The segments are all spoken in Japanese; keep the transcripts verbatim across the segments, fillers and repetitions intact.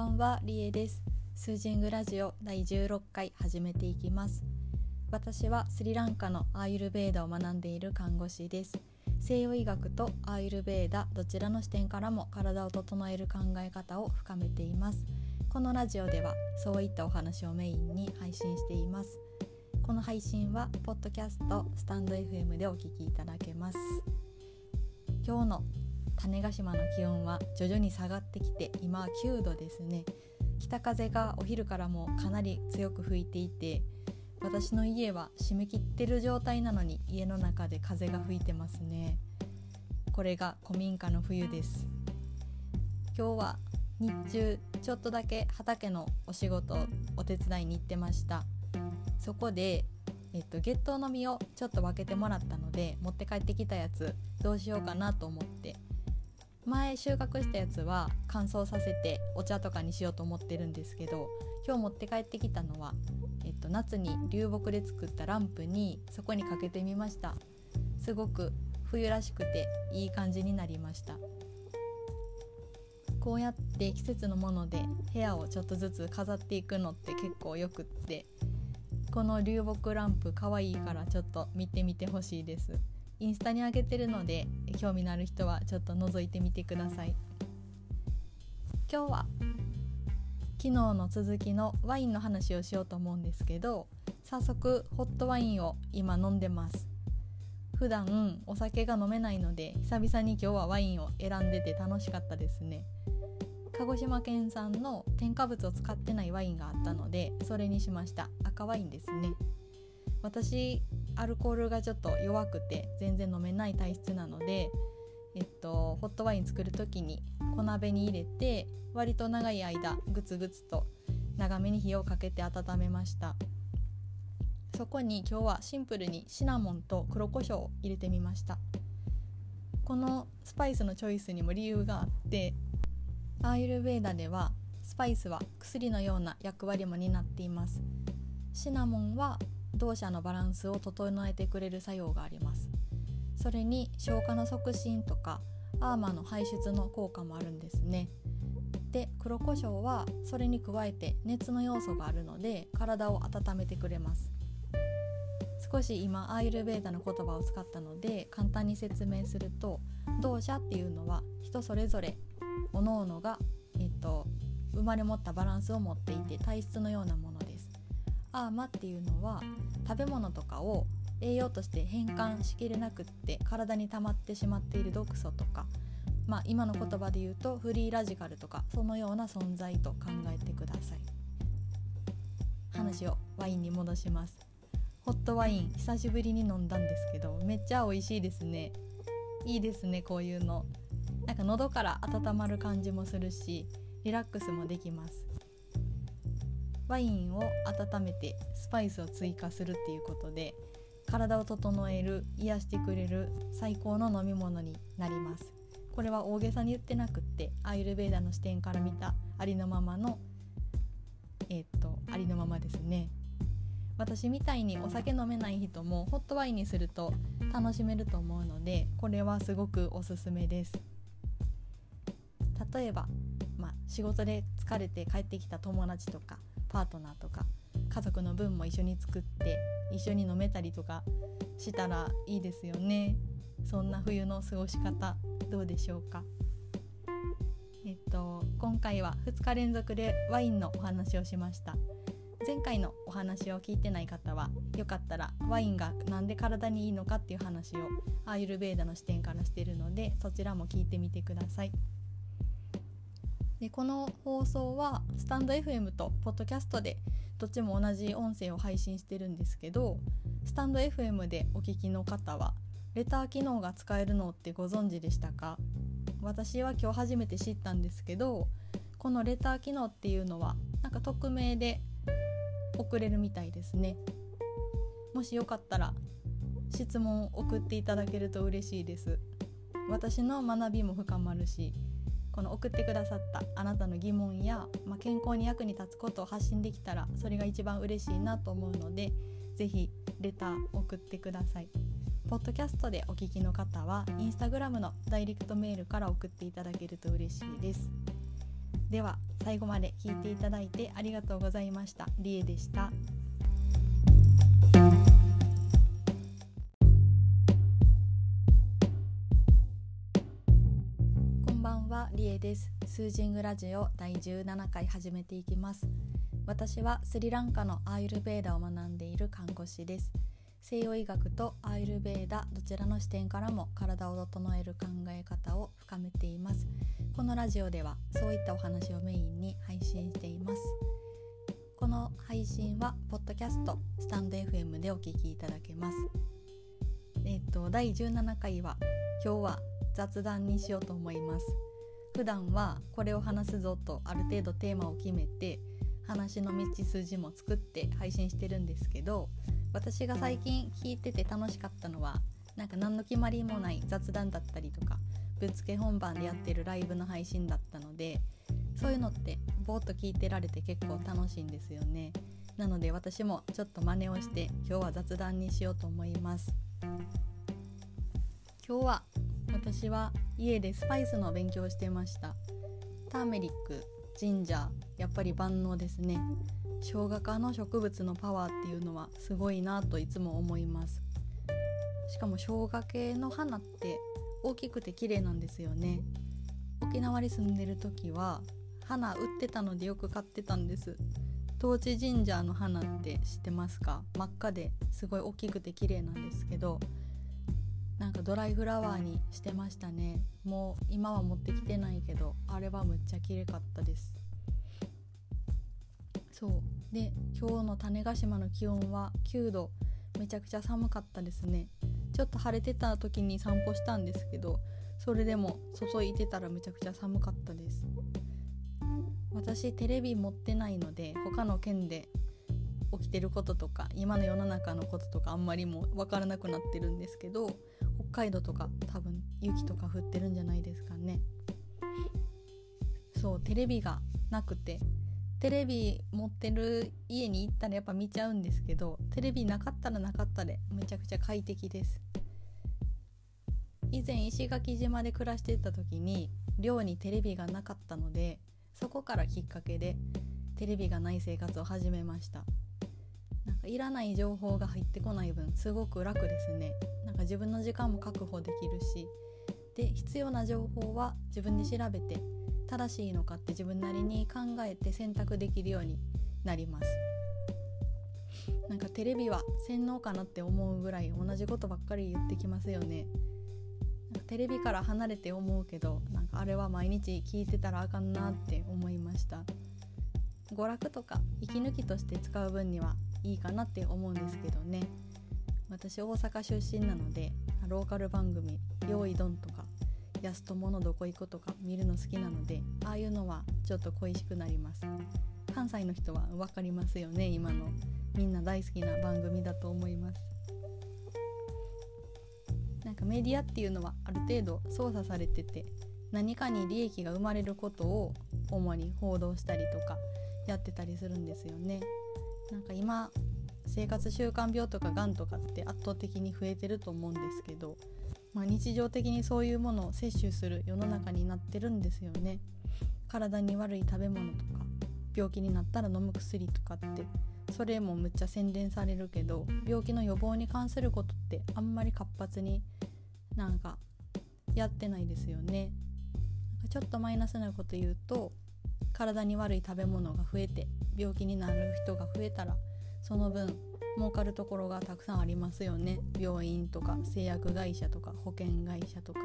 ばんは、りえです。スージングラジオだいじゅうろっかい始めていきます。私はスリランカのアーユルベーダを学んでいる看護師です。西洋医学とアーユルベーダどちらの視点からも体を整える考え方を深めています。このラジオではそういったお話をメインに配信しています。この配信はポッドキャスト、スタンド エフエム でお聞きいただけます。今日の種子島の気温は徐々に下がってきて、今はきゅうどですね。北風がお昼からもかなり強く吹いていて、私の家は閉め切ってる状態なのに家の中で風が吹いてますね。これが古民家の冬です。今日は日中ちょっとだけ畑のお仕事をお手伝いに行ってました。そこでえっと、月桃の実をちょっと分けてもらったので、持って帰ってきたやつどうしようかなと思って、前収穫したやつは乾燥させてお茶とかにしようと思ってるんですけど、今日持って帰ってきたのは、えっと、夏に流木で作ったランプにそこにかけてみました。すごく冬らしくていい感じになりました。こうやって季節のもので部屋をちょっとずつ飾っていくのって結構よくって、この流木ランプかわいいからちょっと見てみてほしいです。インスタに上げてるので興味のある人はちょっと覗いてみてください。今日は昨日の続きのワインの話をしようと思うんですけど、早速ホットワインを今飲んでます。普段お酒が飲めないので久々に今日はワインを選んでて楽しかったですね。鹿児島県産の添加物を使ってないワインがあったので、それにしました。赤ワインですね。私アルコールがちょっと弱くて全然飲めない体質なので、えっと、ホットワイン作る時に小鍋に入れて割と長い間グツグツと長めに火をかけて温めました。そこに今日はシンプルにシナモンと黒胡椒を入れてみました。このスパイスのチョイスにも理由があって、アーユルヴェーダではスパイスは薬のような役割も担っています。シナモンは動作のバランスを整えてくれる作用があります。それに消化の促進とかアーマーの排出の効果もあるんですね。で、黒胡椒はそれに加えて熱の要素があるので体を温めてくれます。少し今アーユルヴェーダの言葉を使ったので簡単に説明すると、動作っていうのは人それぞれおのおのが、えっと、生まれ持ったバランスを持っていて体質のようなものです。アーマっていうのは食べ物とかを栄養として変換しきれなくって体に溜まってしまっている毒素とか、まあ、今の言葉で言うとフリーラジカルとか、そのような存在と考えてください。話をワインに戻します。ホットワイン久しぶりに飲んだんですけど、めっちゃ美味しいですね。いいですね、こういうの。なんか喉から温まる感じもするし、リラックスもできます。ワインを温めてスパイスを追加するっていうことで体を整える、癒してくれる最高の飲み物になります。これは大げさに言ってなくって、アーユルヴェーダの視点から見たありのままのえー、っとありのままですね。私みたいにお酒飲めない人もホットワインにすると楽しめると思うので、これはすごくおすすめです。例えば、まあ、仕事で疲れて帰ってきた友達とかパートナーとか家族の分も一緒に作って一緒に飲めたりとかしたらいいですよね。そんな冬の過ごし方どうでしょうか。えっと、今回はふつか連続でワインのお話をしました。前回のお話を聞いてない方はよかったらワインがなんで体にいいのかっていう話をアーユルヴェーダの視点からしているので、そちらも聞いてみてください。で、この放送はスタンド エフエム とポッドキャストでどっちも同じ音声を配信してるんですけど、スタンド エフエム でお聞きの方はレター機能が使えるのってご存知でしたか？私は今日初めて知ったんですけど、このレター機能っていうのはなんか匿名で送れるみたいですね。もしよかったら質問を送っていただけると嬉しいです。私の学びも深まるし、この送ってくださったあなたの疑問や、まあ、健康に役に立つことを発信できたらそれが一番嬉しいなと思うので、ぜひレター送ってください。ポッドキャストでお聞きの方はインスタグラムのダイレクトメールから送っていただけると嬉しいです。では最後まで聞いていただいてありがとうございました。りえでした。こんばんは、りえです。スージングラジオだいじゅうななかい始めていきます。私はスリランカのアーユルヴェーダを学んでいる看護師です。西洋医学とアーユルヴェーダどちらの視点からも体を整える考え方を深めています。このラジオではそういったお話をメインに配信しています。この配信はポッドキャストスタンド エフエム でお聞きいただけます。えっとだいじゅうななかいは今日は雑談にしようと思います。普段はこれを話すぞとある程度テーマを決めて話の道筋も作って配信してるんですけど、私が最近聞いてて楽しかったのはなんか何の決まりもない雑談だったりとか、ぶっつけ本番でやってるライブの配信だったので、そういうのってぼーっと聞いてられて結構楽しいんですよね。なので私もちょっと真似をして今日は雑談にしようと思います。今日は私は家でスパイスの勉強をしてました。ターメリック、ジンジャー、やっぱり万能ですね。生姜科の植物のパワーっていうのはすごいなといつも思います。しかも生姜系の花って大きくて綺麗なんですよね。沖縄に住んでる時は花売ってたのでよく買ってたんです。トーチジンジャーの花って知ってますか？真っ赤ですごい大きくて綺麗なんですけど、なんかドライフラワーにしてましたね。もう今は持ってきてないけど、あれはむっちゃ綺麗かったです。そうで、今日の種子島の気温はきゅうど、めちゃくちゃ寒かったですね。ちょっと晴れてた時に散歩したんですけど、それでも外いてたらめちゃくちゃ寒かったです。私テレビ持ってないので他の県で起きてることとか今の世の中のこととかあんまりもう分からなくなってるんですけど、北海道とか多分雪とか降ってるんじゃないですかね。そう、テレビがなくて、テレビ持ってる家に行ったらやっぱ見ちゃうんですけど、テレビなかったらなかったでめちゃくちゃ快適です。以前石垣島で暮らしていた時に寮にテレビがなかったので、そこからきっかけでテレビがない生活を始めました。なんかいらない情報が入ってこない分すごく楽ですね。なんか自分の時間も確保できるし、で必要な情報は自分で調べて正しいのかって自分なりに考えて選択できるようになります。なんかテレビは洗脳かなって思うぐらい同じことばっかり言ってきますよね。なんかテレビから離れて思うけど、なんかあれは毎日聞いてたらあかんなって思いました。娯楽とか息抜きとして使う分にはいいかなって思うんですけどね。私大阪出身なのでローカル番組よーいどんとか安友のどこ行こうとか見るの好きなので、ああいうのはちょっと恋しくなります。関西の人は分かりますよね。今のみんな大好きな番組だと思います。なんかメディアっていうのはある程度操作されてて、何かに利益が生まれることを主に報道したりとかやってたりするんですよね。なんか今生活習慣病とかがんとかって圧倒的に増えてると思うんですけど、まあ、日常的にそういうものを摂取する世の中になってるんですよね。体に悪い食べ物とか病気になったら飲む薬とかって、それもむっちゃ洗練されるけど、病気の予防に関することってあんまり活発になんかやってないですよね。ちょっとマイナスなこと言うと、体に悪い食べ物が増えて病気になる人が増えたら、その分儲かるところがたくさんありますよね。病院とか製薬会社とか保険会社とか。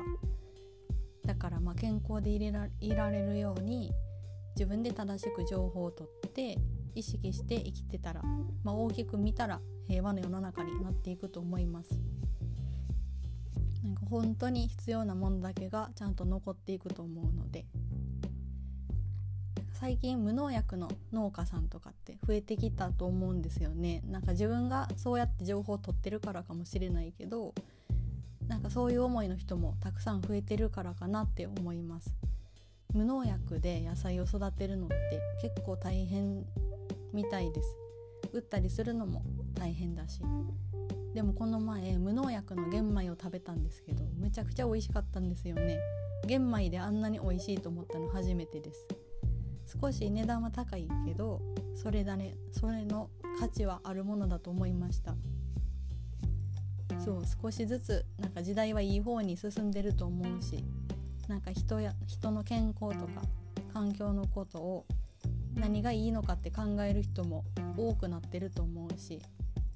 だからまあ健康でいれら、いられるように自分で正しく情報を取って意識して生きてたら、まあ、大きく見たら平和の世の中になっていくと思います。なんか本当に必要なものだけがちゃんと残っていくと思うので。最近無農薬の農家さんとかって増えてきたと思うんですよね。なんか自分がそうやって情報を取ってるからかもしれないけど、なんかそういう思いの人もたくさん増えてるからかなって思います。無農薬で野菜を育てるのって結構大変みたいです。打ったりするのも大変だし。でもこの前無農薬の玄米を食べたんですけど、めちゃくちゃ美味しかったんですよね。玄米であんなに美味しいと思ったの初めてです。少し値段は高いけどそれだねそれの価値はあるものだと思いました。そう、少しずつなんか時代はいい方に進んでると思うし、なんか人や人の健康とか環境のことを何がいいのかって考える人も多くなってると思うし、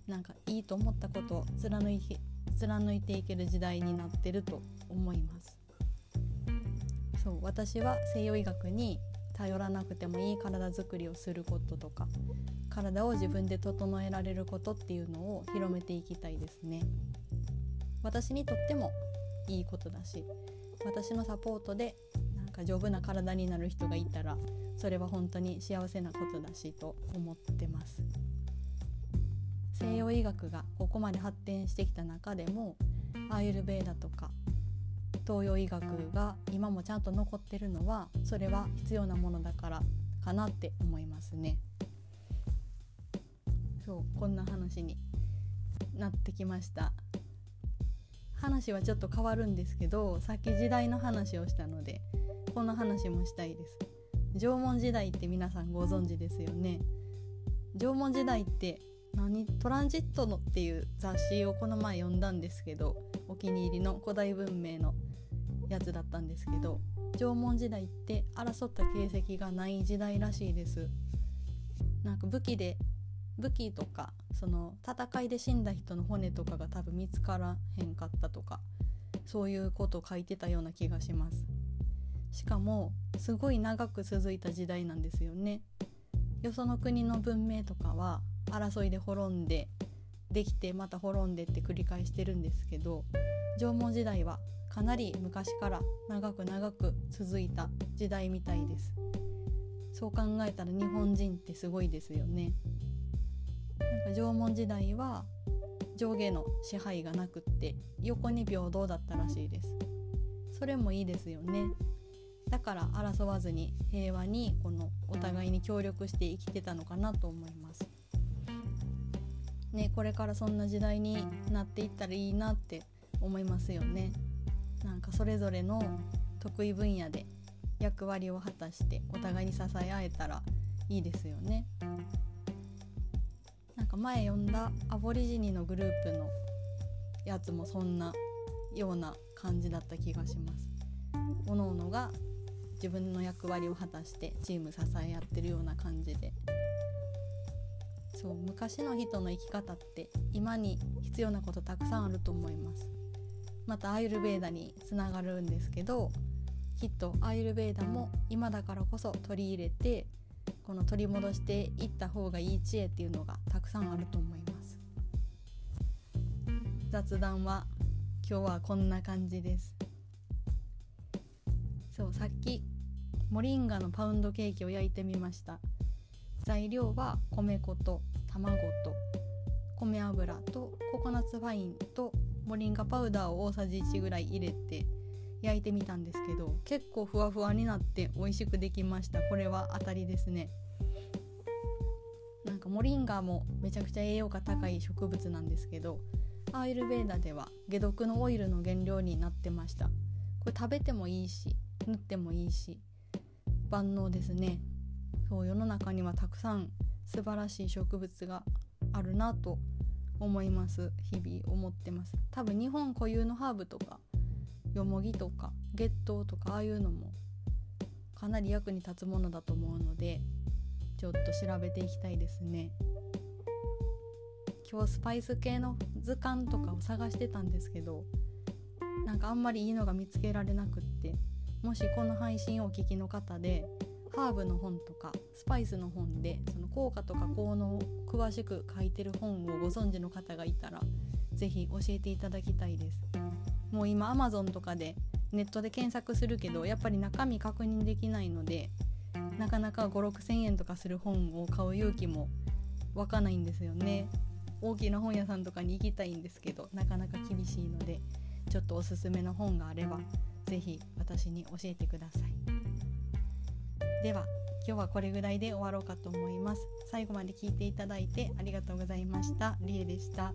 なんかいいと思ったことを貫い、貫いていける時代になってると思います。そう、私は西洋医学に頼らなくてもいい体づくりをすることとか、体を自分で整えられることっていうのを広めていきたいですね。私にとってもいいことだし、私のサポートでなんか丈夫な体になる人がいたらそれは本当に幸せなことだしと思ってます。西洋医学がここまで発展してきた中でもアーユルヴェーダとか東洋医学が今もちゃんと残ってるのはそれは必要なものだからかなって思いますね。そう、こんな話になってきました。話はちょっと変わるんですけど、さっき時代の話をしたのでこんな話もしたいです。縄文時代って皆さんご存知ですよね。縄文時代って何？トランジットのっていう雑誌をこの前読んだんですけど、お気に入りの古代文明のやつだったんですけど、縄文時代って争った形跡がない時代らしいです。なんか武器で武器とかその戦いで死んだ人の骨とかが多分見つからへんかったとか、そういうことを書いてたような気がします。しかもすごい長く続いた時代なんですよね。よその国の文明とかは争いで滅んでできてまた滅んでって繰り返してるんですけど、縄文時代はかなり昔から長く長く続いた時代みたいです。そう考えたら日本人ってすごいですよね。なんか縄文時代は上下の支配がなくって横に平等だったらしいです。それもいいですよね。だから争わずに平和にこのお互いに協力して生きてたのかなと思います。ね、これからそんな時代になっていったらいいなって思いますよね。なんかそれぞれの得意分野で役割を果たしてお互いに支え合えたらいいですよね。なんか前読んだアボリジニのグループのやつもそんなような感じだった気がします。各々が自分の役割を果たしてチーム支え合ってるような感じで、そう、昔の人の生き方って今に必要なことたくさんあると思います。またアーユルヴェーダにつながるんですけど、きっとアーユルヴェーダも今だからこそ取り入れてこの取り戻していった方がいい知恵っていうのがたくさんあると思います。雑談は今日はこんな感じです。そう、さっきモリンガのパウンドケーキを焼いてみました。材料は米粉と卵と米油とココナッツファインとモリンガパウダーを大さじいちぐらい入れて焼いてみたんですけど、結構ふわふわになって美味しくできました。これは当たりですね。なんかモリンガもめちゃくちゃ栄養価高い植物なんですけど、アーユルヴェーダでは解毒のオイルの原料になってました。これ食べてもいいし塗ってもいいし万能ですね。そう、世の中にはたくさん素晴らしい植物があるなと思います。日々思ってます。多分日本固有のハーブとかヨモギとかゲットとかああいうのもかなり役に立つものだと思うので、ちょっと調べていきたいですね。今日スパイス系の図鑑とかを探してたんですけど、なんかあんまりいいのが見つけられなくって、もしこの配信をお聞きの方でハーブの本とかスパイスの本でその効果とか効能を詳しく書いてる本をご存知の方がいたらぜひ教えていただきたいです。もう今 Amazon とかでネットで検索するけどやっぱり中身確認できないので、なかなか ごせんろくせんえんとかする本を買う勇気も湧かないんですよね。大きな本屋さんとかに行きたいんですけどなかなか厳しいので、ちょっとおすすめの本があればぜひ私に教えてください。では今日はこれぐらいで終わろうかと思います。最後まで聞いていただいてありがとうございました。リエでした。